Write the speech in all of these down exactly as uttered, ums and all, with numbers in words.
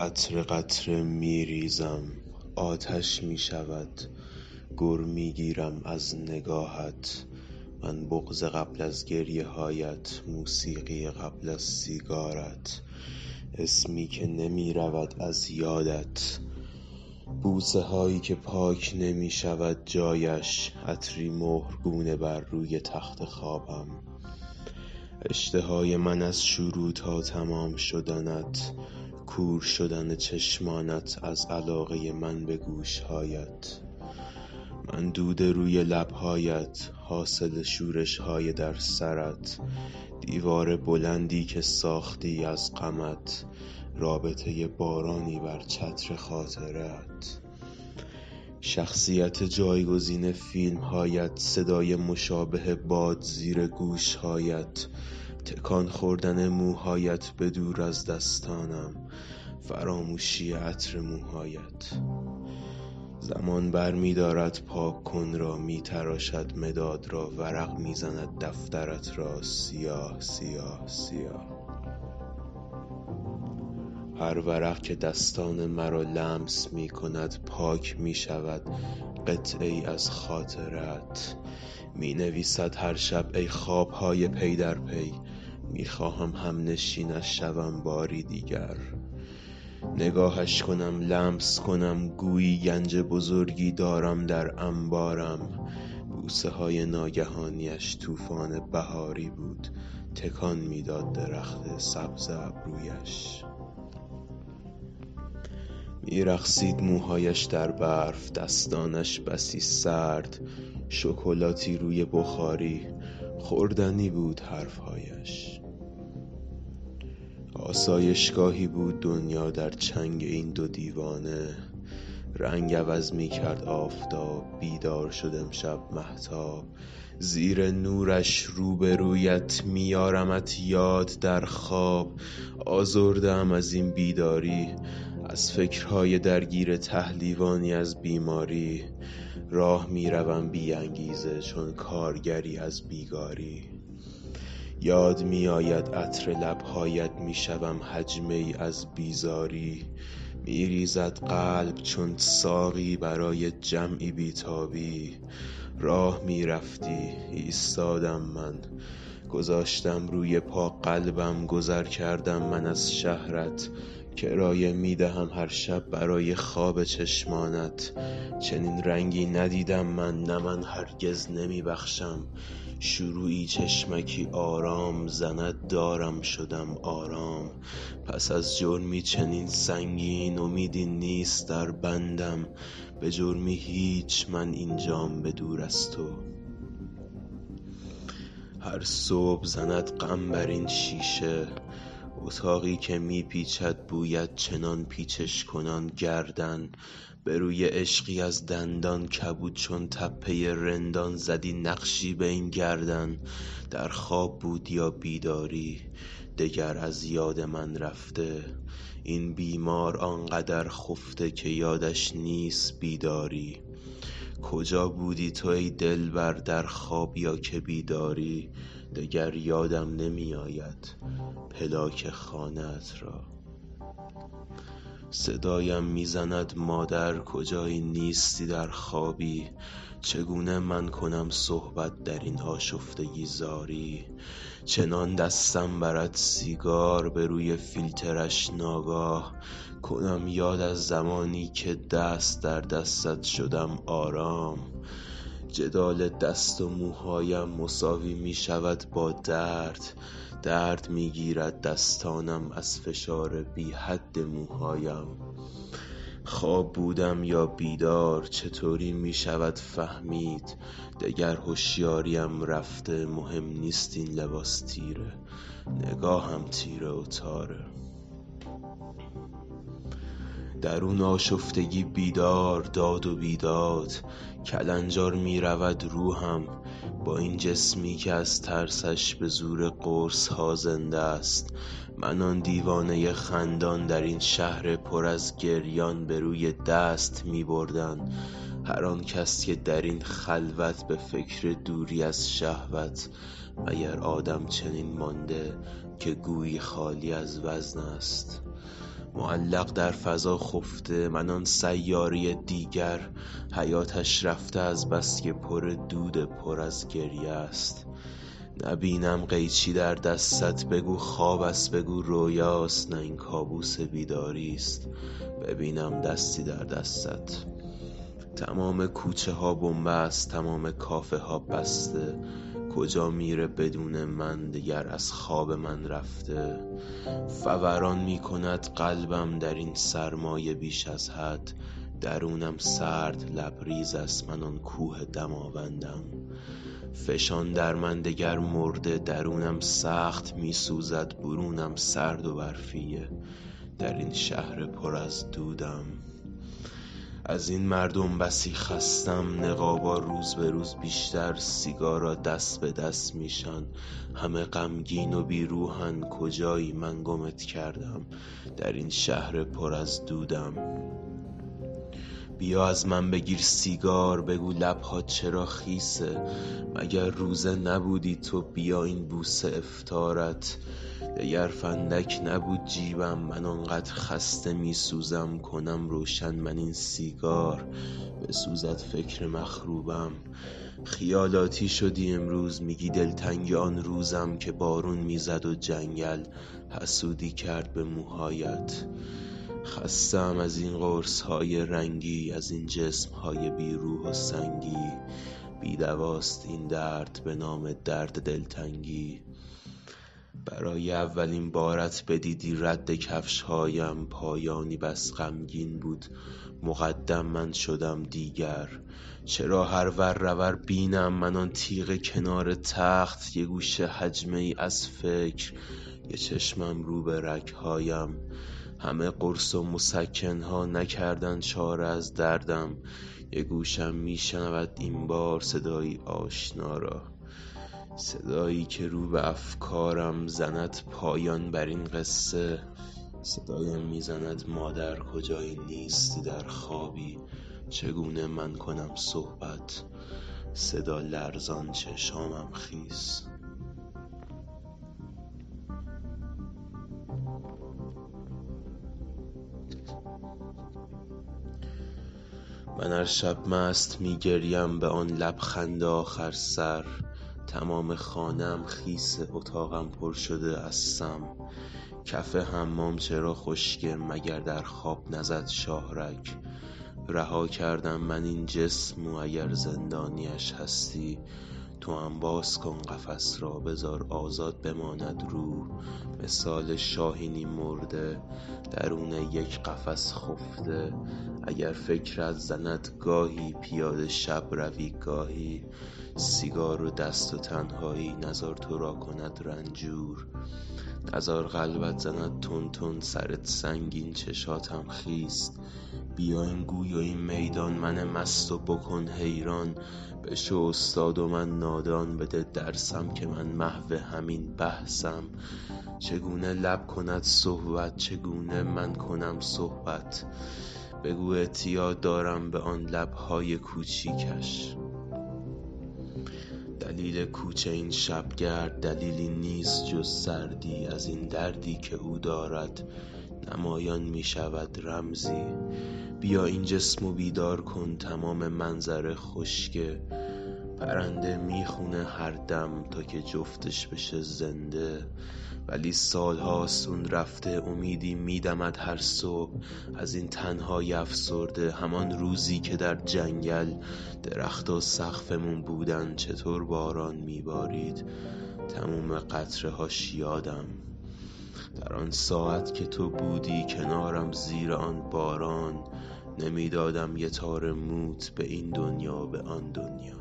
قطره قطره می ریزم، آتش می شود، گر می گیرم از نگاهت. من بغض قبل از گریه هایت، موسیقی قبل از سیگارت، اسمی که نمی رود از یادت، بوسه هایی که پاک نمی شود جایش، عطری مهرگونه بر روی تخت خوابم. اشتهای من از شروع تا تمام شدنت، کور شدن چشمانت از علاقه من به گوشهایت. من دود روی لبهایت، حاصل شورش‌های در سرت، دیوار بلندی که ساختی از غمت، رابطه بارانی بر چتر خاطرت. شخصیت جایگزین فیلم‌هایت، صدای مشابه باد زیر گوش‌هایت، تکان خوردن موهایت به دور از دستانم، فراموشی عطر موهایت. زمان بر می دارد پاک کن را، می تراشد مداد را، ورق می زند دفترت را، سیاه سیاه سیاه. هر ورق که دستان مرا لمس می کند پاک می شود قطعی از خاطرت. می نویسد هر شب ای خوابهای پی در پی، می خواهم هم نشینش شوم باری دیگر، نگاهش کنم، لمس کنم، گویی گنج بزرگی دارم در انبارم. بوسه های ناگهانیش طوفان بهاری بود، تکان میداد درخت سبز ابرویش. میرقصید موهایش در برف، دستانش بسی سرد، شکلاتی روی بخاری، خوردنی بود حرفهایش. آسایشگاهی بود دنیا در چنگ این دو دیوانه، رنگ عوض می کرد آفتاب، بیدار شدم شب مهتاب، زیر نورش روبرویت، میارمت یاد در خواب. آزردم از این بیداری، از فکرهای درگیر تهلیوانی از بیماری، راه میروم بی انگیزه چون کارگری از بیگاری. یاد می آید عطر لبهایت، می شوم حجمه ای از بیزاری، می ریزد قلب چون ساقی برای جمعی بیتابی. راه می رفتی، ایستادم من، گذاشتم روی پا قلبم، گذر کردم من از شهرت، کرایه می دهم هر شب برای خواب چشمانت. چنین رنگی ندیدم من، نه من هرگز نمی بخشم، شروعی چشمکی آرام زند، دارم شدم آرام. پس از جرمی چنین سنگین، امیدی نیست در بندم، به جرمی هیچ من اینجام به دور از تو. هر صبح زند غم بر این شیشه، اتاقی که میپیچد بوید چنان پیچش کنان گردن، به روی عشقی از دندان کبود چون تپه رندان، زدی نقشی به این گردن. در خواب بود یا بیداری، دگر از یاد من رفته، این بیمار آنقدر خفته که یادش نیست بیداری. کجا بودی تو ای دلبر، در خواب یا که بیداری؟ دگر یادم نمی آید پلاک خانه‌ات را. صدایم میزند مادر، کجایی نیستی در خوابی؟ چگونه من کنم صحبت در این آشفتگی زاری؟ چنان دستم برد سیگار، به روی فیلترش ناگاه کنم یاد از زمانی که دست در دستت شدم آرام. جدال دست و موهایم مساوی می شود با درد، درد می گیرد دستانم از فشار بی حد موهایم. خواب بودم یا بیدار، چطوری می شود فهمید؟ دگر هوشیاریم رفته، مهم نیست این لباس تیره، نگاهم تیره و تاره. در اون آشفتگی بیدار، داد و بیداد، کلنجار می رود روحم، با این جسمی که از ترسش به زور قرص ها زنده است. من آن دیوانه خندان، در این شهر پر از گریان، به روی دست می بردن هر آن کس که در این خلوت، به فکر دوری از شهوت. مگر آدم چنین مانده که گویی خالی از وزن است؟ معلق در فضا خفته، من آن سیاره دیگر. حیاتش رفته از بس که پر دود پر از گریه است. نبینم قیچی در دستت، بگو خواب است، بگو رویاست، نه این کابوس بیداری است. ببینم دستی در دستت. تمام کوچه ها بن‌بست، تمام کافه ها بسته. کجا میره بدون من، دیگر از خواب من رفته. فوران میکند قلبم در این سرمایه بیش از حد. درونم سرد لبریز است، من آن کوه دماوندم. فشان در من دگر مرده، درونم سخت میسوزد، برونم سرد و برفیه در این شهر پر از دودم. از این مردم بسی خستم، نقابا روز به روز بیشتر، سیگارا دست به دست میشن، همه غمگین و بیروحن. کجایی من گمت کردم در این شهر پر از دودم. بیا از من بگیر سیگار، بگو لبها چرا خیسه، مگر روزه نبودی تو، بیا این بوسه افطارت. دگر فندک نبود جیبم، من آنقدر خسته می سوزم، کنم روشن من این سیگار، بسوزد فکر مخروبم. خیالاتی شدی امروز، میگی دلتنگ آن روزم که بارون میزد و جنگل حسودی کرد به موهایت. خستم از این قرص های رنگی، از این جسم های بی روح و سنگی. بی دواست این درد به نام درد دلتنگی. برای اولین بارت بدیدی رد کفش هایم، پایانی بس غمگین بود، مقدم من شدم دیگر. چرا هر ور رور بینم من آن تیغ کنار تخت، یه گوشه حجمه ای از فکر، یه چشمم رو به رگ هایم. همه قرص و مسکن ها نکردن چاره از دردم، یه گوشم میشنود این بار صدایی آشنا را، صدایی که رو به افکارم زند پایان بر این قصه. صدایم میزند مادر کجایی نیستی، در خوابی چگونه من کنم صحبت. صدا لرزان چشامم خیس. من هر شب مست میگریم به آن لبخند آخر سر. تمام خانم خیس، اتاقم پر شده از سم. کف حمام چرا خشکه، مگر در خواب نزد شاهرگ. رها کردم من این جسم و اگر زندانیش هستی، تو هم باز کن قفس را، بذار آزاد بماند روح. مثال شاهینی مرده درون یک قفس خفته. اگر فکرت زند گاهی، پیاده شب روی گاهی. سیگار و دست و تنهایی، نزار تو را کند رنجور. نزار قلبت زند تون تون، سرت سنگین، چشاتم خیست. بیا این گوی و این میدان، من مست و بکن حیران. بشو استاد و من نادان، بده درسم که من محو همین بحثم. چگونه لب کند صحبت، چگونه من کنم صحبت. بگو اعتیاد دارم به آن لبهای کوچیکش. دلیل کوچه این شبگرد دلیلی نیست جز سردی. از این دردی که او دارد نمایان می شود رمزی. بیا این جسمو بیدار کن، تمام منظره خشکه. پرنده می خونه هر دم تا که جفتش بشه زنده. ولی سالهاست اون رفته، امیدی میدمد هر صبح از این تنهایی افسرده. همان روزی که در جنگل درخت و سقفمون بودن، چطور باران میبارید، تموم قطره هاش یادم. در آن ساعت که تو بودی کنارم زیر آن باران، نمیدادم یه تار موت به این دنیا به آن دنیا.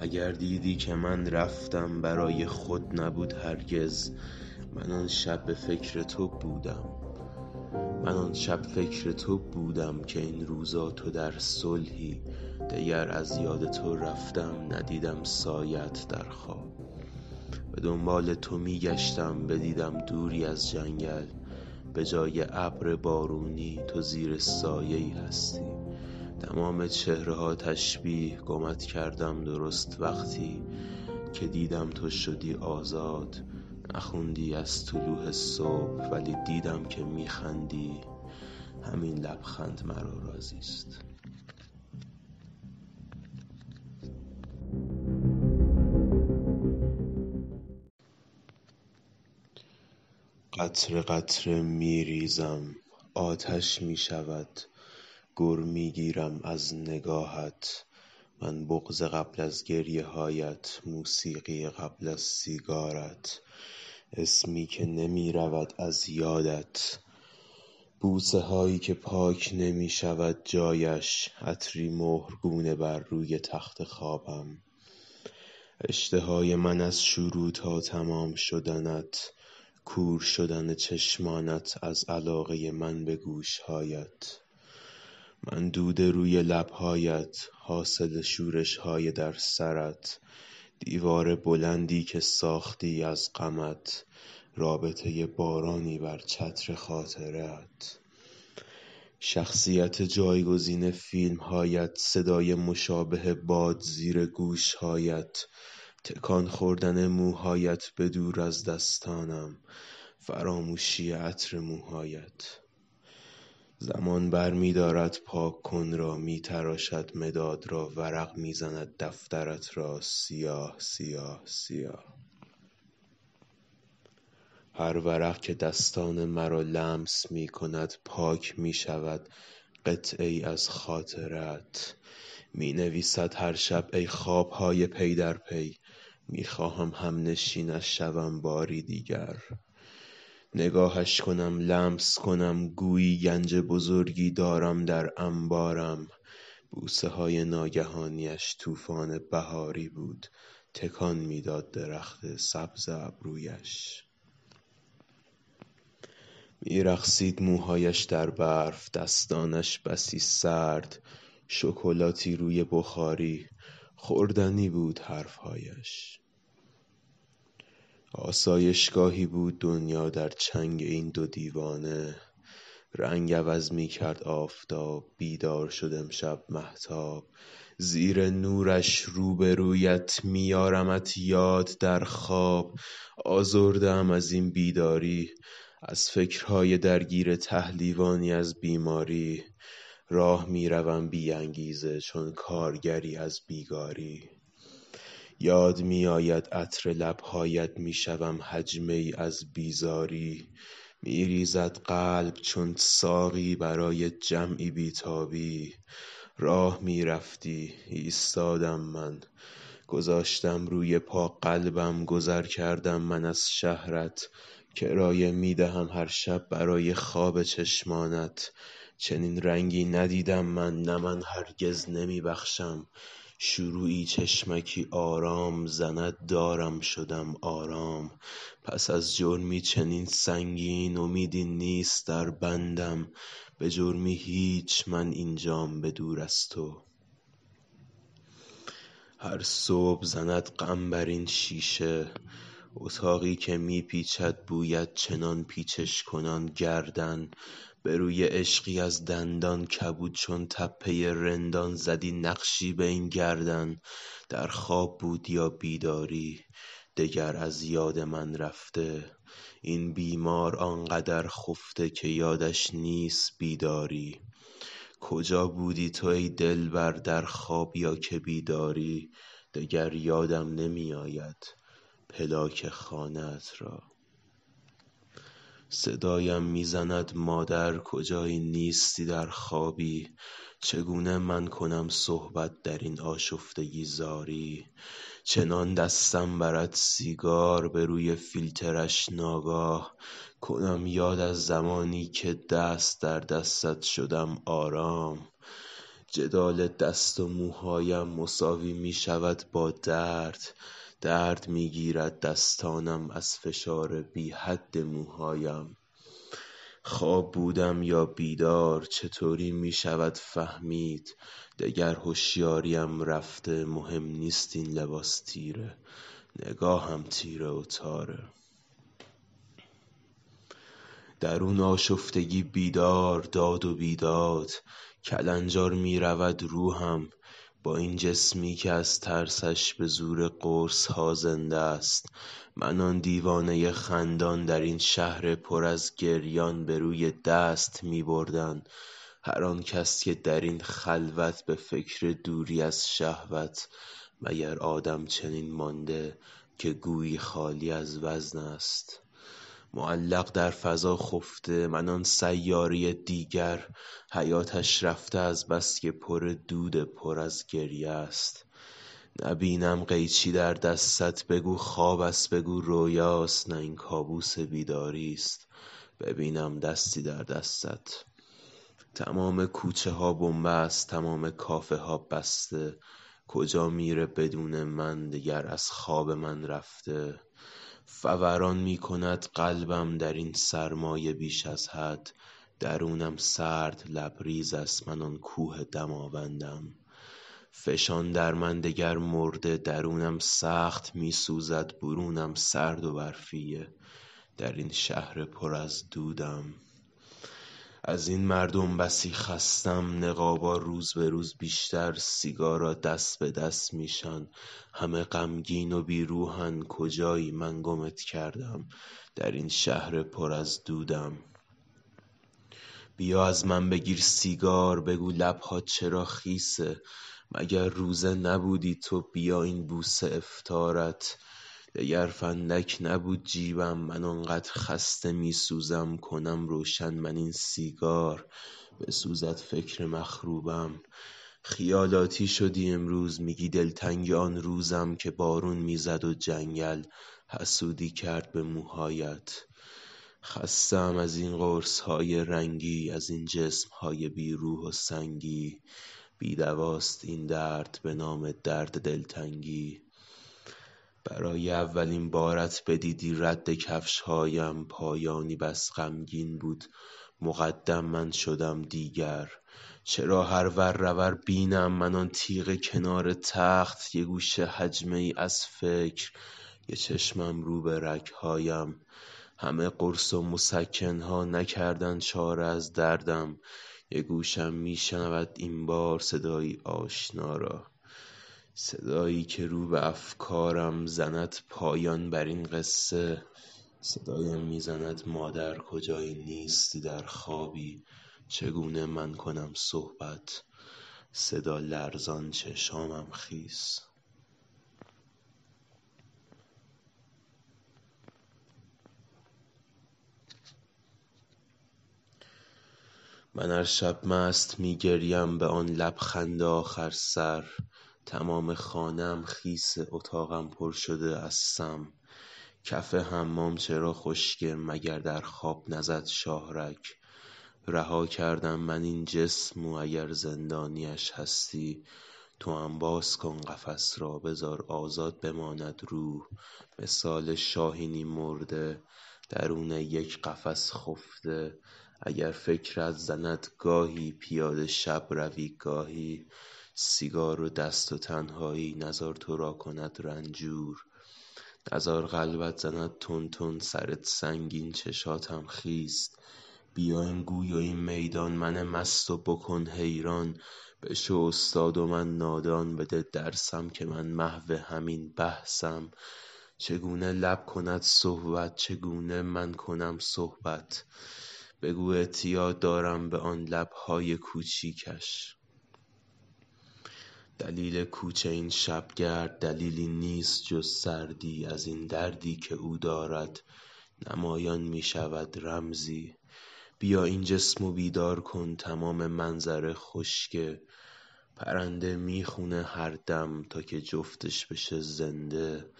اگر دیدی که من رفتم برای خود نبود هرگز. من آن شب به فکر تو بودم، من آن شب فکر تو بودم که این روزا تو در صلحی. دیگر از یاد تو رفتم، ندیدم سایت در خواب. به دنبال تو میگشتم، بدیدم دوری از جنگل. به جای ابر بارونی تو زیر سایه‌ای هستی. تمام چهره ها تشبیه، گمت کردم درست وقتی که دیدم تو شدی آزاد. نخوندی از طلوع صبح، ولی دیدم که میخندی، همین لبخند مرا راضیست. قطره قطره میریزم، آتش میشود، گر میگیرم از نگاهت. من بغض قبل از گریه هایت، موسیقی قبل از سیگارت، اسمی که نمی رود از یادت، بوسه هایی که پاک نمی شود جایش، عطری مهرگونه بر روی تخت خوابم. اشتهای من از شروع تا تمام شدنت، کور شدن چشمانت از علاقه من به گوشهایت. من دود روی لبهایت، حاصل شورش‌های در سرت، دیوار بلندی که ساختی از غمت، رابطه بارانی بر چتر خاطرت. شخصیت جایگزین فیلم‌هایت، صدای مشابه باد زیر گوش‌هایت، تکان خوردن موهایت به دور از دستانم، فراموشی عطر موهایت. زمان بر می دارد پاک کن را، می تراشد مداد را، ورق می زند دفترت را، سیاه سیاه سیاه. هر ورق که دستان مرا لمس می کند، پاک می شود قطعی از خاطرت. می نویسد هر شب ای خوابهای پی در پی، می خواهم هم نشینش شوم باری دیگر. نگاهش کنم، لمس کنم، گویی گنج بزرگی دارم در انبارم. بوسه های ناگهانیش طوفان بهاری بود، تکان میداد درخت سبز ابرویش. میرقصید موهایش در برف، دستانش بسی سرد، شکلاتی روی بخاری، خوردنی بود حرفهایش. آسایشگاهی بود دنیا در چنگ این دو دیوانه، رنگ عوض می کرد آفتاب، بیدار شد امشب مهتاب. زیر نورش روبرویت، میارمت یاد در خواب. آزردم از این بیداری، از فکرهای درگیر تهلیوانی از بیماری. راه میروم بی انگیزه چون کارگری از بیگاری. یاد می آید عطر لبهایت، می شوم حجمه ای از بیزاری. می ریزد قلب چون ساقی برای جمعی بیتابی. راه می رفتی، ایستادم من، گذاشتم روی پا قلبم. گذر کردم من از شهرت، کرایه می دهم هر شب برای خواب چشمانت. چنین رنگی ندیدم من، نه من هرگز نمی بخشم. شروعی چشمکی آرام زند، دارم شدم آرام. پس از جرمی چنین سنگین، امیدی نیست در بندم. به جرمی هیچ من اینجام به دور از تو. هر صبح زند غم بر این شیشه، اتاقی که میپیچد بوید چنان پیچش کنان گردن. به روی عشقی از دندان کبود چون تپه رندان، زدی نقشی به این گردن. در خواب بود یا بیداری، دگر از یاد من رفته. این بیمار آنقدر خفته که یادش نیست بیداری. کجا بودی تو ای دلبر، در خواب یا که بیداری؟ دگر یادم نمی آید پلاک خانه‌ات را. صدایم میزند مادر، کجایی نیستی در خوابی؟ چگونه من کنم صحبت در این آشفتگی زاری؟ چنان دستم برد سیگار، به روی فیلترش ناگاه کنم یاد از زمانی که دست در دستت شدم آرام. جدال دست و موهایم مساوی می شود با درد، درد میگیرد دستانم از فشار بی حد موهایم. خواب بودم یا بیدار، چطوری میشود فهمید؟ دگر هوشیاریم رفته، مهم نیست این لباس تیره، نگاهم تیره و تاره. در اون آشفتگی بیدار، داد و بیداد، کلنجار میرود روحم. با این جسمی که از ترسش به زور قرص ها زنده است، من آن دیوانه خندان در این شهر پر از گریان به روی دست می بردن. هر آن کس که در این خلوت به فکر دوری از شهوت، مگر آدم چنین مانده که گویی خالی از وزن است. معلق در فضا خفته، من آن سیاره دیگر، حیاتش رفته از بس که پر دود پر از گریه است. نبینم قیچی در دستت، بگو خواب است، بگو رویاست، نه این کابوس بیداری است. ببینم دستی در دستت. تمام کوچه ها بن‌بست، تمام کافه ها بسته، کجا میره بدون من، دیگر از خواب من رفته. فوران می کند قلبم در این سرمایه بیش از حد، درونم سرد لبریز است، من آن کوه دماوندم. فشان در من دگر مرده، درونم سخت می سوزد، برونم سرد و برفیه، در این شهر پر از دودم. از این مردم بسی خستم، نقابا روز به روز بیشتر، سیگارا دست به دست میشن، همه غمگین و بیروحن، کجایی من گمت کردم، در این شهر پر از دودم. بیا از من بگیر سیگار، بگو لبها چرا خیسه، مگر روزه نبودی تو، بیا این بوسه افطارت. دگر فندک نبود جیبم، من آنقدر خسته می سوزم، کنم روشن من این سیگار، بسوزد فکر مخروبم. خیالاتی شدی امروز، میگی دلتنگ آن روزم که بارون میزد و جنگل حسودی کرد به موهایت. خستم از این قرص های رنگی، از این جسم های بی روح و سنگی، بی دواست این درد به نام درد دلتنگی. برای اولین بارت بدیدی رد کفش هایم، پایانی بس غمگین بود، مقدم من شدم دیگر. چرا هر ور رور بینم، من آن تیغ کنار تخت، یه گوشه حجمه ای از فکر، یه چشمم رو به رگهایم. همه قرص و مسکن ها نکردن چاره از دردم، یه گوشم میشنود این بار صدایی آشنا را، صدایی که رو به افکارم زند پایان بر این قصه. صدایم میزند مادر کجایی نیستی، در خوابی چگونه من کنم صحبت، صدا لرزان چشامم خیس. من هر شب مست میگریم به آن لبخند آخر سر، تمام خانم خیس، اتاقم پر شده از سم، کف حمام چرا خشکه، مگر در خواب نزد شاهرگ. رها کردم من این جسم و اگر زندانیش هستی، تو هم باز کن قفس را، بذار آزاد بماند روح، مثال شاهینی مرده درون یک قفس خفته. اگر فکرت زند گاهی، پیاده شب روی گاهی، سیگار و دست و تنهایی، نزار تو را کند رنجور، نزار قلبت زند تون تون، سرت سنگین چشاتم خیست. بیا این گوی و این میدان، من مست و بکن حیران، بشو استاد و من نادان، بده درسم که من محو همین بحثم. چگونه لب کند صحبت، چگونه من کنم صحبت، بگو اعتیاد دارم به آن لبهای کوچیکش. دلیل کوچه این شبگرد دلیلی نیست جز سردی، از این دردی که او دارد نمایان می شود رمزی. بیا این جسمو بیدار کن، تمام منظره خشکه، پرنده می خونه هر دم تا که جفتش بشه زنده،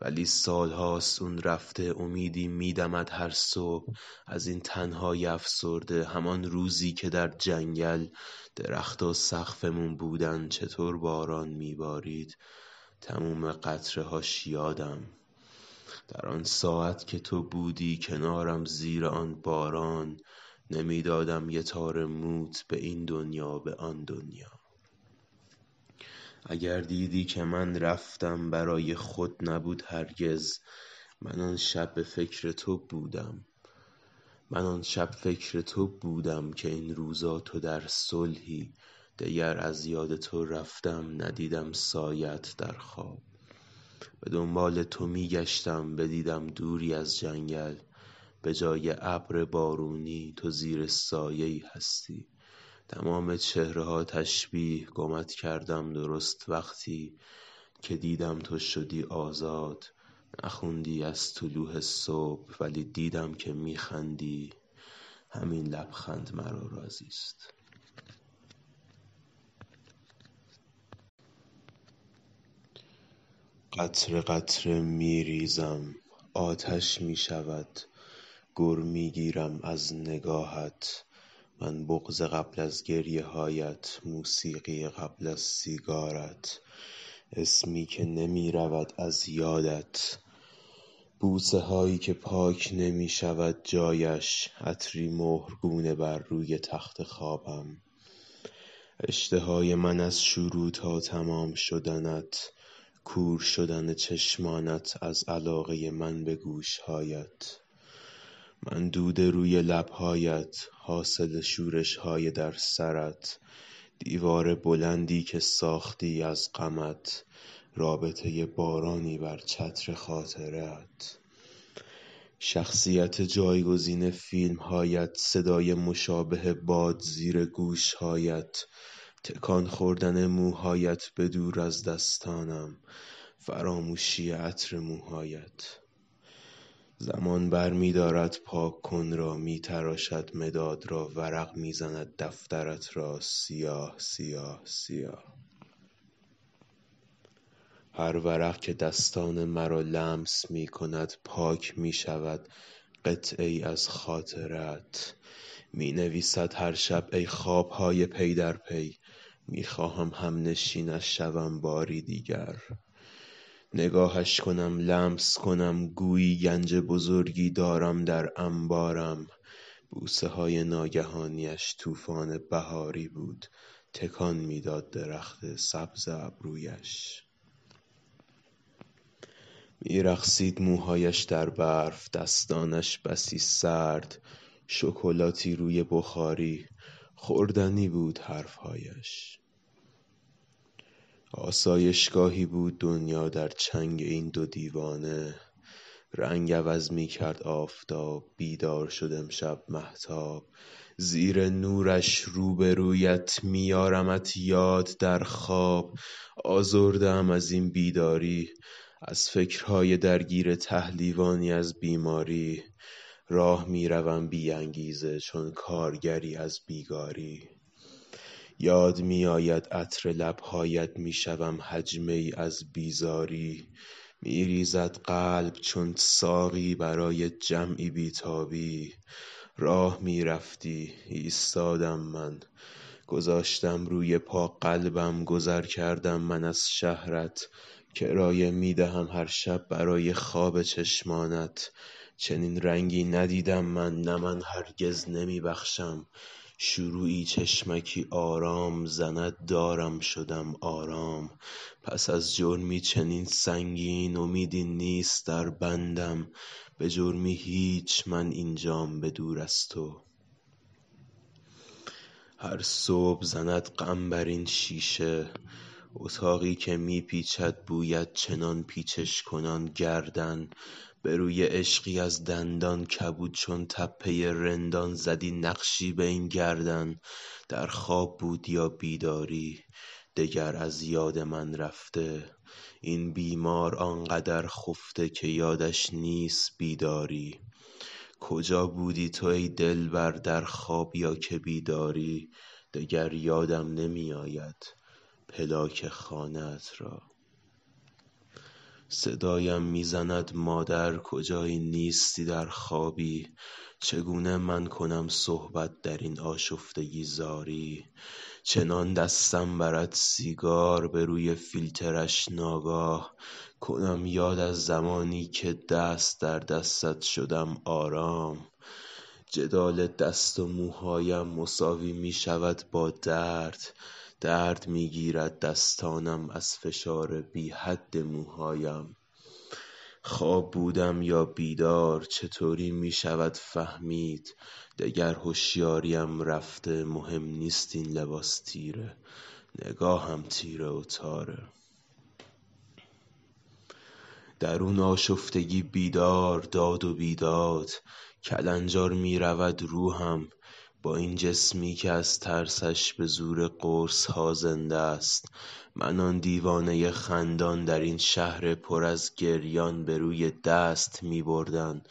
ولی سالهاست اون رفته، امیدی می دمد هر صبح از این تنهای افسرده. همان روزی که در جنگل درخت و سقفمون بودن، چطور باران می بارید، تموم قطره هاش یادم. در آن ساعت که تو بودی کنارم زیر آن باران، نمی دادم یه تار موت به این دنیا به آن دنیا. اگر دیدی که من رفتم، برای خود نبود هرگز، من آن شب به فکر تو بودم، من آن شب فکر تو بودم که این روزا تو در صلحی، دگر از یاد تو رفتم، ندیدم سایت در خواب. به دنبال تو میگشتم، بدیدم دوری از جنگل. به جای ابر بارونی تو زیر سایه‌ای هستی. تمام چهره‌ها تشبیه گمت کردم، درست وقتی که دیدم تو شدی آزاد. نخوندی از طلوع صبح، ولی دیدم که میخندی. همین لبخند مرا راضی است. قطره قطره میریزم، آتش میشود. گر میگیرم از نگاهت، من بغض قبل از گریه هایت، موسیقی قبل از سیگارت، اسمی که نمی رود از یادت، بوسه هایی که پاک نمی شود جایش، عطری مهرگونه بر روی تخت خوابم. اشتهای من از شروع تا تمام شدنت، کور شدن چشمانت از علاقه من به گوشهایت. من دود روی لبهایت، حاصل شورش های در سرت، دیوار بلندی که ساختی از غمت، رابطه بارانی بر چتر خاطرت. شخصیت جایگزین فیلم هایت، صدای مشابه باد زیر گوش هایت، تکان خوردن موهایت به دور از دستانم، فراموشی عطر موهایت. زمان بر می دارد پاک کن را، می تراشد مداد را، ورق می زند دفترت را، سیاه سیاه سیاه. هر ورق که دستان مرا لمس می کند، پاک می شود قطعی از خاطرت. می نویسد هر شب ای خوابهای پی در پی، می خواهم هم نشینش شوم باری دیگر. نگاهش کنم، لمس کنم، گویی گنج بزرگی دارم در انبارم. بوسه های ناگهانیش طوفان بهاری بود، تکان میداد درخت سبز ابرویش. میرقصید موهایش در برف، دستانش بسی سرد، شکلاتی روی بخاری، خوردنی بود حرفهایش. آسایشگاهی بود دنیا در چنگ این دو دیوانه، رنگ عوض می کرد آفتاب، بیدار شدم شب مهتاب. زیر نورش روبرویت، میارمت یاد در خواب. آزردم از این بیداری، از فکرهای درگیر تهلیوانی از بیماری. راه میروم بی انگیزه، چون کارگری از بیگاری. یاد می آید عطر لبهایت، می شوم حجمه‌ای از بیزاری. می ریزد قلب چون ساقی برای جمعی بیتابی. راه می رفتی، ایستادم من، گذاشتم روی پا قلبم. گذر کردم من از شهرت، کرایه می دهم هر شب برای خواب چشمانت. چنین رنگی ندیدم من، نه من هرگز نمی بخشم. شروعی چشمکی آرام زند، دارم شدم آرام. پس از جرمی چنین سنگین، امیدی نیست در بندم. به جرمی هیچ من اینجام به دور از تو. هر صبح زند غم بر این شیشه، اتاقی که میپیچد بوید چنان پیچش کنان گردن. به روی عشقی از دندان کبود، چون تپه رندان زدی نقشی به این گردن. در خواب بود یا بیداری، دگر از یاد من رفته. این بیمار آنقدر خفته که یادش نیست بیداری. کجا بودی تو ای دلبر، در خواب یا که بیداری؟ دگر یادم نمی آید پلاک خانه‌ات را. صدایم میزند مادر، کجایی نیستی در خوابی؟ چگونه من کنم صحبت در این آشفتگی زاری؟ چنان دستم برد سیگار، به روی فیلترش ناگاه کنم یاد از زمانی که دست در دستت شدم آرام. جدال دست و موهایم مساوی می شود با درد، درد میگیرد دستانم از فشار بی حد موهایم. خواب بودم یا بیدار چطوری می شود فهمید؟ دگر هوشیاریم رفته مهم نیست این لباس تیره، نگاهم تیره و تاره. درون آشفتگی بیدار داد و بیداد، کلنجار می رود روحم با این جسمی که از ترسش به زور قرص ها زنده است. من آن دیوانه خندان در این شهر پر از گریان به روی دست می بردن.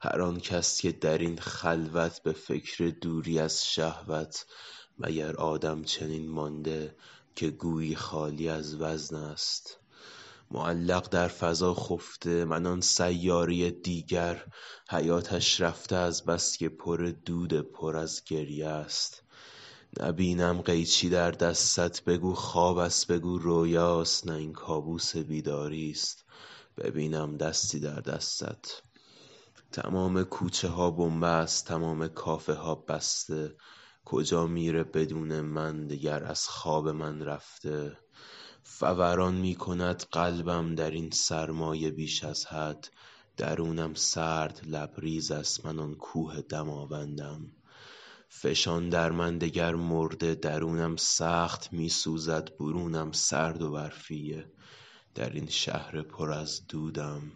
هر آن کس که در این خلوت به فکر دوری از شهوت، مگر آدم چنین مانده که گویی خالی از وزن است؟ معلق در فضا خفته من آن سیاره دیگر، حیاتش رفته از بس که پر دود پر از گریه است. نبینم قیچی در دستت، بگو خواب است بگو رویاست، نه این کابوس بیداری است ببینم دستی در دستت. تمام کوچه ها بنبست، تمام کافه ها بسته، کجا میره بدون من دیگر از خواب من رفته؟ فوران می کند قلبم در این سرمایه بیش از حد، درونم سرد لبریز است من آن کوه دماوندم. فشان در من دگر مرده، درونم سخت می سوزد برونم سرد و برفیه، در این شهر پر از دودم.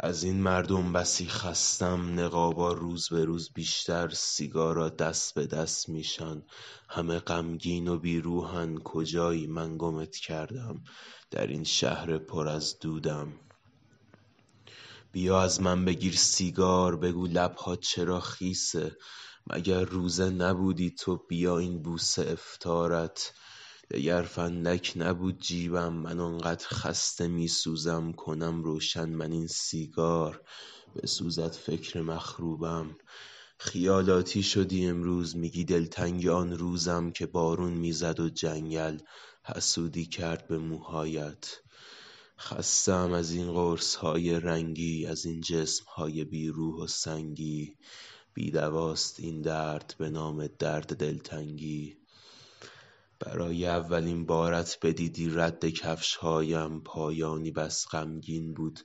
از این مردم بسی خستم، نقابا روز به روز بیشتر، سیگارا دست به دست میشن، همه غمگین و بیروحن، کجایی من گمت کردم در این شهر پر از دودم. بیا از من بگیر سیگار، بگو لبها چرا خیسه، مگر روزه نبودی تو؟ بیا این بوسه افطارت، دگر فندک نبود جیبم، من آنقدر خسته می سوزم، کنم روشن من این سیگار بسوزد فکر مخروبم. خیالاتی شدی امروز، میگی دلتنگ آن روزم که بارون میزد و جنگل حسودی کرد به موهایت. خستم از این قرص های رنگی، از این جسم های بی روح و سنگی، بی دواست این درد به نام درد دلتنگی. برای اولین بارت بدیدی رد کفشهایم، پایانی بس غمگین بود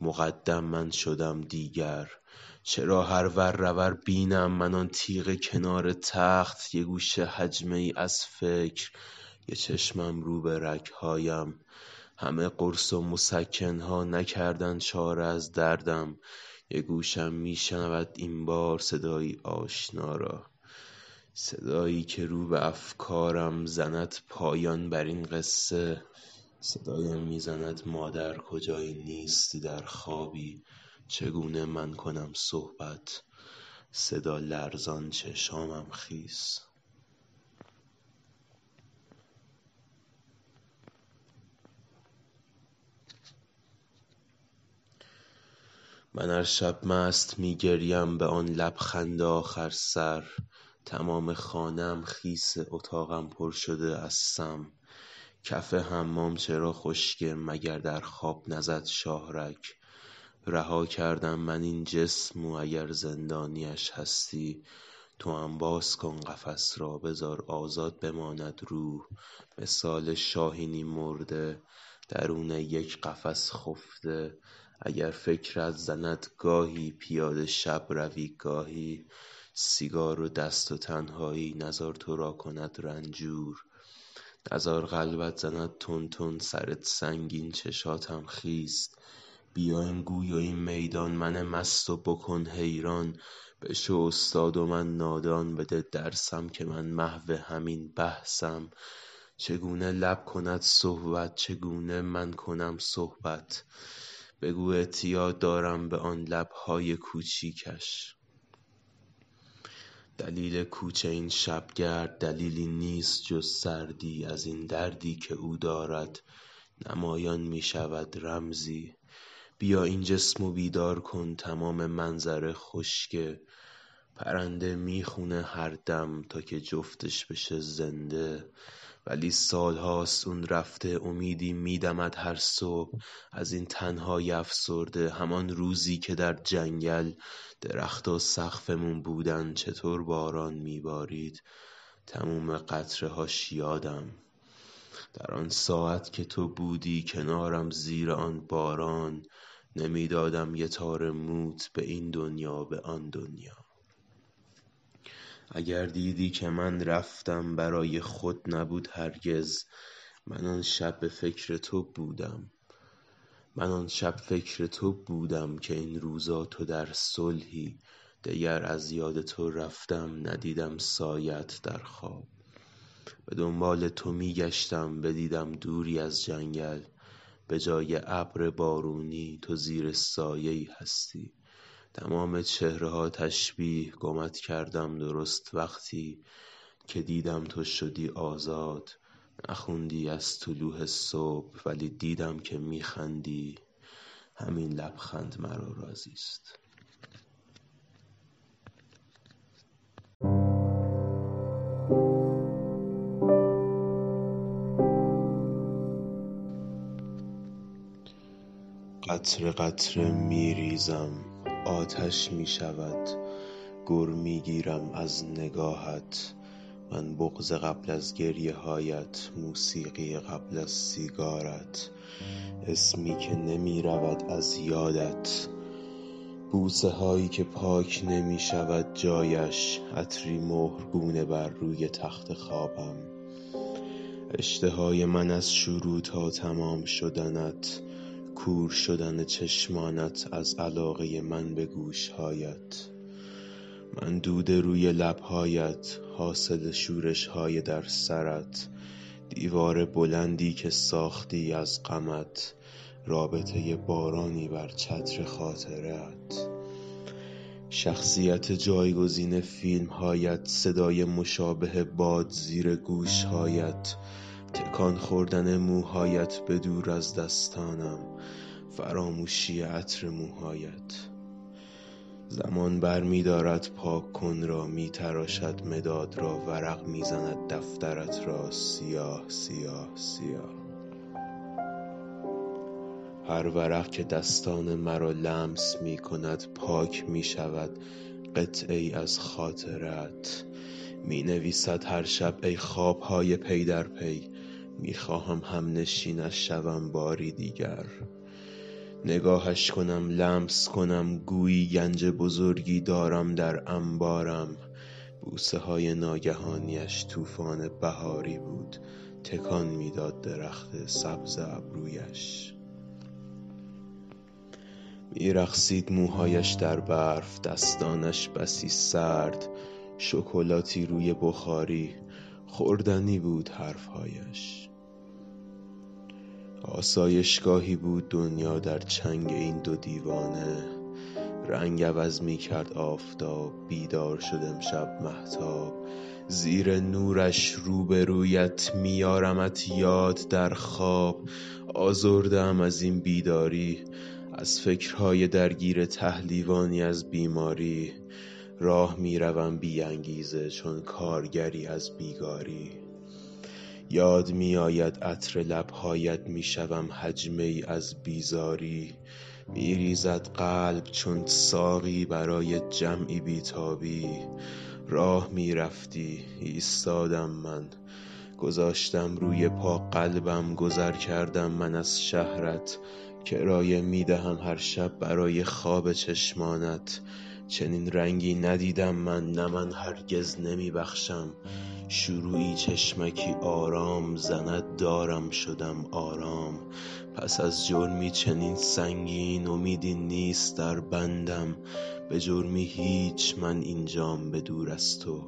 مقدم من شدم دیگر. چرا هر ور رور بینم من آن تیغ کنار تخت، یه گوشه حجمه ای از فکر، یه چشمم رو به رگهایم. همه قرص و مسکنها نکردن چاره از دردم، یه گوشم میشنود این بار صدایی آشنا را، صدایی که رو به افکارم زند پایان بر این قصه. صدایم میزند مادر کجایی نیستی در خوابی، چگونه من کنم صحبت؟ صدا لرزان چشامم خیس. من هر شب مست میگریم به آن لبخند آخر سر، تمام خانم خیس، اتاقم پر شده از سم. کف حمام چرا خشکه، مگر در خواب نزد شاهرگ؟ رها کردم من این جسم و اگر زندانیش هستی، تو هم باز کن قفس را، بذار آزاد بماند روح مثال شاهینی مرده درون یک قفس خفته. اگر فکرت زند گاهی، پیاده شب روی گاهی، سیگار و دست و تنهایی نزار تو را کند رنجور، نزار قلبت زند تون تون، سرت سنگین چشاتم خیست. بیا این گوی و این میدان من مست و بکن حیران، بشو استاد و من نادان، بده درسم که من محو همین بحثم. چگونه لب کند صحبت، چگونه من کنم صحبت؟ بگو اعتیاد دارم به آن لبهای کوچیکش. دلیل کوچه این شبگرد دلیلی نیست جز سردی، از این دردی که او دارد نمایان می شود رمزی. بیا این جسمو بیدار کن، تمام منظره خشکه، پرنده می خونه هر دم تا که جفتش بشه زنده. ولی سالهاست اون رفته، امیدی می دمد هر صبح از این تنهایی افسرده. همان روزی که در جنگل درخت و سقفمون بودن، چطور باران می بارید تموم قطره هاش یادم. در آن ساعت که تو بودی کنارم زیر آن باران، نمیدادم یه تار موت به این دنیا به آن دنیا. اگر دیدی که من رفتم برای خود نبود هرگز، من آن شب به فکر تو بودم، من آن شب فکر تو بودم که این روزا تو در صلحی، دیگر از یاد تو رفتم ندیدم سایت در خواب. به دنبال تو میگشتم بدیدم دوری از جنگل، به جای ابر بارونی تو زیر سایه‌ای هستی. تمام چهره‌ها تشبیه گمت کردم درست وقتی که دیدم تو شدی آزاد. نخوندی از طلوع صبح ولی دیدم که میخندی، همین لبخند مرا راضی است. قطره قطره میریزم، آتش میشود، گر میگیرم از نگاهت. من بغض قبل از گریه هایت، موسیقی قبل از سیگارت، اسمی که نمی رود از یادت، بوسه هایی که پاک نمی شود جایش، عطری مهرگونه بر روی تخت خوابم. اشتهای من از شروع تا تمام شدنت، کور شدن چشمانت از علاقه من به گوشهایت. من دود روی لبهایت، حاصل شورش‌های در سرت، دیوار بلندی که ساختی از غمت، رابطه بارانی بر چتر خاطرت. شخصیت جایگزین فیلم‌هایت، صدای مشابه باد زیر گوش‌هایت، تکان خوردن موهایت به دور از دستانم، فراموشی عطر موهایت. زمان بر می دارد پاک کن را، می تراشد مداد را، ورق می زند دفترت را، سیاه سیاه سیاه. هر ورق که دستان مرا لمس می کند پاک می شود قطعی از خاطرت. می نویسد هر شب ای خوابهای پی در پی، می خواهم هم نشینش شوم باری دیگر، نگاهش کنم، لمس کنم، گویی گنج بزرگی دارم در انبارم. بوسه های ناگهانیش طوفان بهاری بود، تکان میداد درخت سبز ابرویش. میرقصید موهایش در برف، دستانش بسی سرد، شکلاتی روی بخاری، خوردنی بود حرفهایش. آسایشگاهی بود دنیا در چنگ این دو دیوانه، رنگ عوض می کرد آفتاب، بیدار شدم شب مهتاب. زیر نورش روبرویت، میارمت یاد در خواب. آزردم از این بیداری، از فکرهای درگیر تهلیوانی از بیماری، راه میروم بی انگیزه چون کارگری از بیگاری. یاد می آید عطر لبهایت، می شوم حجمه ای از بیزاری. می ریزد قلب چون ساقی برای جمعی بیتابی. راه می رفتی، ایستادم من، گذاشتم روی پا قلبم، گذر کردم من از شهرت. کرایه می دهم هر شب برای خواب چشمانت، چنین رنگی ندیدم من، نه من هرگز نمی بخشم. شروعی چشمکی آرام زند، دارم شدم آرام. پس از جرمی چنین سنگین، امیدی نیست در بندم، به جرمی هیچ من اینجام به دور از تو.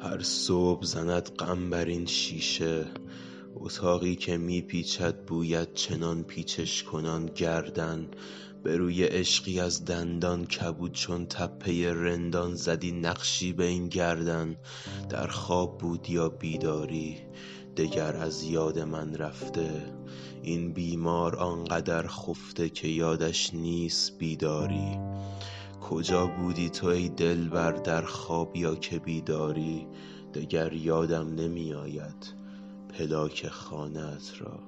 هر صبح زند غم بر این شیشه، اتاقی که میپیچد بوید چنان پیچش کنان گردن. به روی عشقی از دندان کبود چون تپه رندان، زدی نقشی به این گردن. در خواب بود یا بیداری، دگر از یاد من رفته، این بیمار آنقدر خفته که یادش نیست بیداری. کجا بودی تو ای دلبر در خواب یا که بیداری، دگر یادم نمی آید پلاک خانه‌ات را.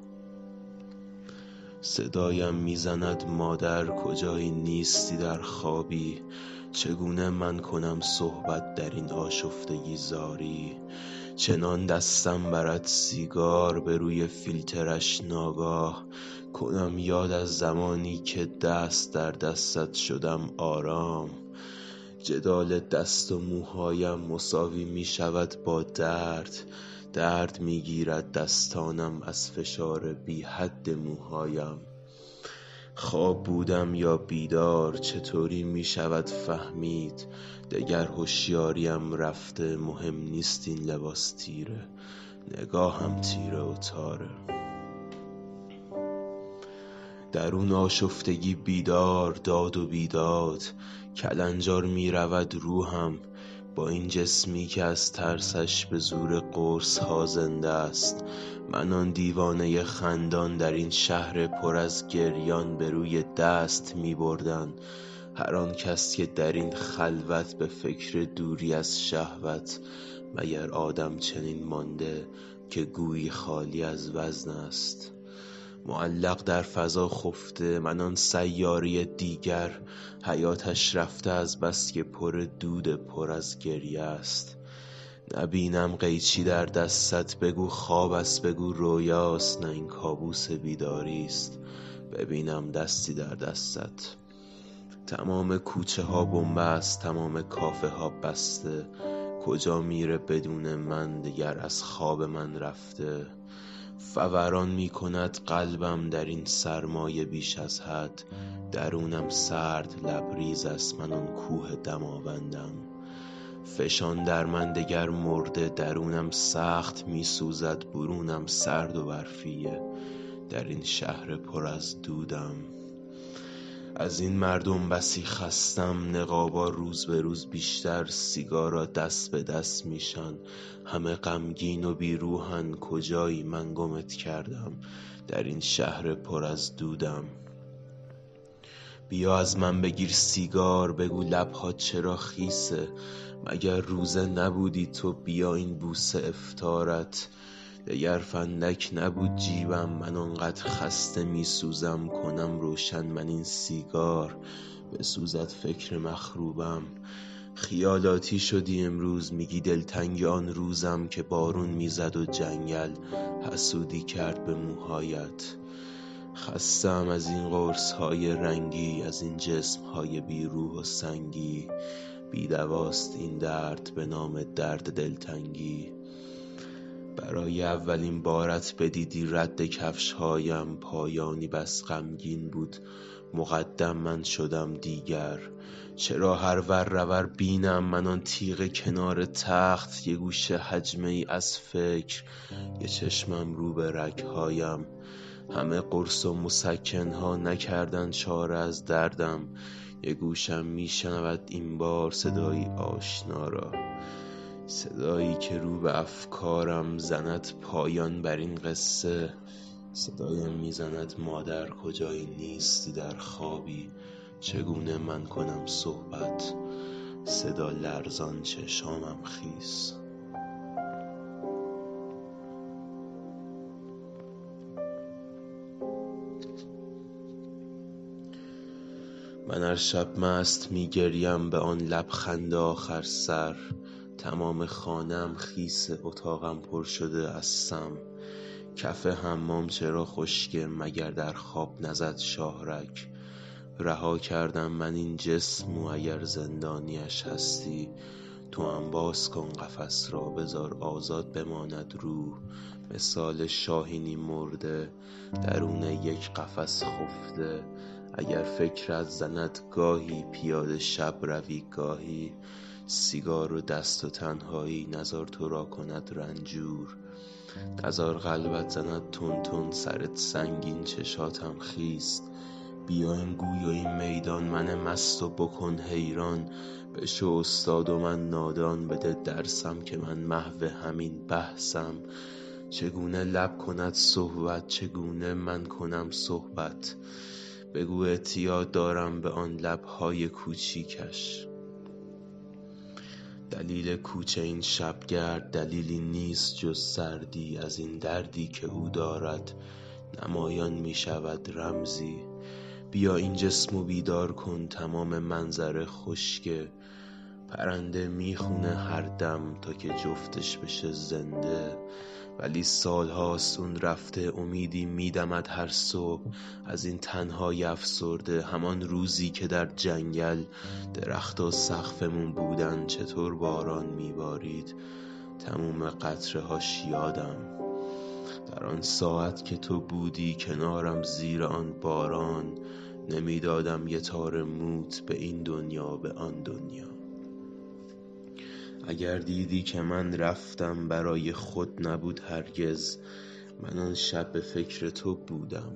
صدایم میزند مادر، کجایی نیستی در خوابی، چگونه من کنم صحبت در این آشفتگی زاری. چنان دستم برد سیگار، به روی فیلترش ناگاه کنم یاد از زمانی که دست در دستت شدم آرام. جدال دست و موهایم مساوی می شود با درد، درد می گیرد دستانم از فشار بی حد موهایم. خواب بودم یا بیدار چطوری می شود فهمید، دگر هوشیاریم رفته مهم نیست این لباس تیره، نگاهم تیره و تاره. درون آشفتگی بیدار داد و بیداد کلنجار می رود روحم، با این جسمی که از ترسش به زور قرص ها زنده است. من آن دیوانه خندان در این شهر پر از گریان به روی دست می بردن. هر آن کس که در این خلوت به فکر دوری از شهوت، مگر آدم چنین مانده که گویی خالی از وزن است. معلق در فضا خفته من آن سیاره دیگر، حیاتش رفته از بس که پر دود پر از گریه است. نبینم قیچی در دستت، بگو خواب است بگو رویاست، نه این کابوس بیداری است، ببینم دستی در دستت. تمام کوچه ها بنبست، تمام کافه ها بسته، کجا میره بدون من دیگر از خواب من رفته. فوران می کند قلبم در این سرمایه بیش از حد، درونم سرد لبریز است، من آن کوه دماوندم. فشان در من دگر مرده، درونم سخت می سوزد، برونم سرد و برفیه، در این شهر پر از دودم. از این مردم بسی خستم، نقابا روز به روز بیشتر، سیگارا دست به دست میشن، همه غمگین و بیروحن، کجایی من گمت کردم، در این شهر پر از دودم. بیا از من بگیر سیگار، بگو لبها چرا خیسه، مگر روزه نبودی تو، بیا این بوسه افطارت. دگر فندک نبود جیبم، من انقدر خسته می سوزم، کنم روشن من این سیگار، بسوزد فکر مخروبم. خیالاتی شدی امروز، میگی دلتنگ آن روزم که بارون میزد و جنگل حسودی کرد به موهایت. خستم از این قرص های رنگی، از این جسم های بی روح و سنگی، بی دواست این درد به نام درد دلتنگی. برای اولین بارت بدیدی رد کفشهایم، پایانی بس غمگین بود، مقدم من شدم دیگر. چرا هر ور رور بینم من آن تیغ کنار تخت، یه گوشه حجمه ای از فکر، یه چشمم رو به رگهایم. همه قرص و مسکنها نکردن چاره از دردم، یه گوشم میشنود این بار صدایی آشنا را، صدایی که رو به افکارم زند پایان بر این قصه. صدایم میزند مادر کجایی نیستی، در خوابی چگونه من کنم صحبت، صدا لرزان چشامم خیس. من هر شب مست میگریم به آن لبخند آخر سر، تمام خانم خیس، اتاقم پر شده از سم. کف حمام چرا خشکه، مگر در خواب نزد شاهرک. رها کردم من این جسم و اگر زندانیش هستی، تو هم باز کن قفس را، بذار آزاد بماند روح، مثال شاهینی مرده درون یک قفس خفته. اگر فکرت زند گاهی، پیاده شب روی گاهی، سیگار و دست و تنهایی، نزار تو را کند رنجور، نزار قلبت زند تون تون، سرت سنگین چشاتم خیست. بیا این گوی و این میدان من مست و بکن حیران، بشو استاد و من نادان، بده درسم که من محو همین بحثم. چگونه لب کند صحبت، چگونه من کنم صحبت، بگو اعتیاد دارم به آن لبهای کوچیکش. دلیل کوچه این شبگرد دلیلی نیست جز سردی، از این دردی که او دارد نمایان می شود رمزی. بیا این جسمو بیدار کن، تمام منظره خشکه، پرنده میخونه هر دم تا که جفتش بشه زنده، ولی سالهاست اون رفته، امیدی میدمد هر صبح از این تنهایی افسرده. همان روزی که در جنگل درخت و سقفمون بودن، چطور باران میبارید، تموم قطره هاش یادم. در آن ساعت که تو بودی کنارم زیر آن باران، نمیدادم یه تار موت به این دنیا به آن دنیا. اگر دیدی که من رفتم برای خود نبود هرگز، من آن شب به فکر تو بودم،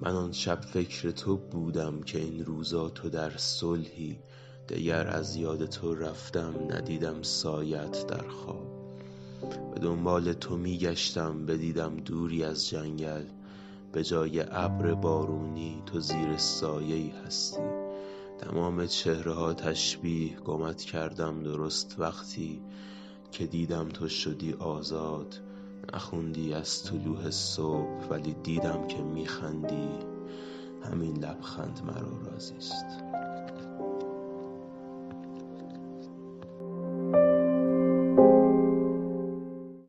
من آن شب فکر تو بودم که این روزا تو در صلحی، دیگر از یاد تو رفتم ندیدم سایت در خواب. به دنبال تو میگشتم بدیدم دوری از جنگل، به جای ابر بارونی تو زیر سایه‌ای هستی. تمام چهره‌ها تشبیه، گمت کردم درست وقتی که دیدم تو شدی آزاد. نخوندی از طلوع صبح ولی دیدم که میخندی، همین لبخند مرا راضی است.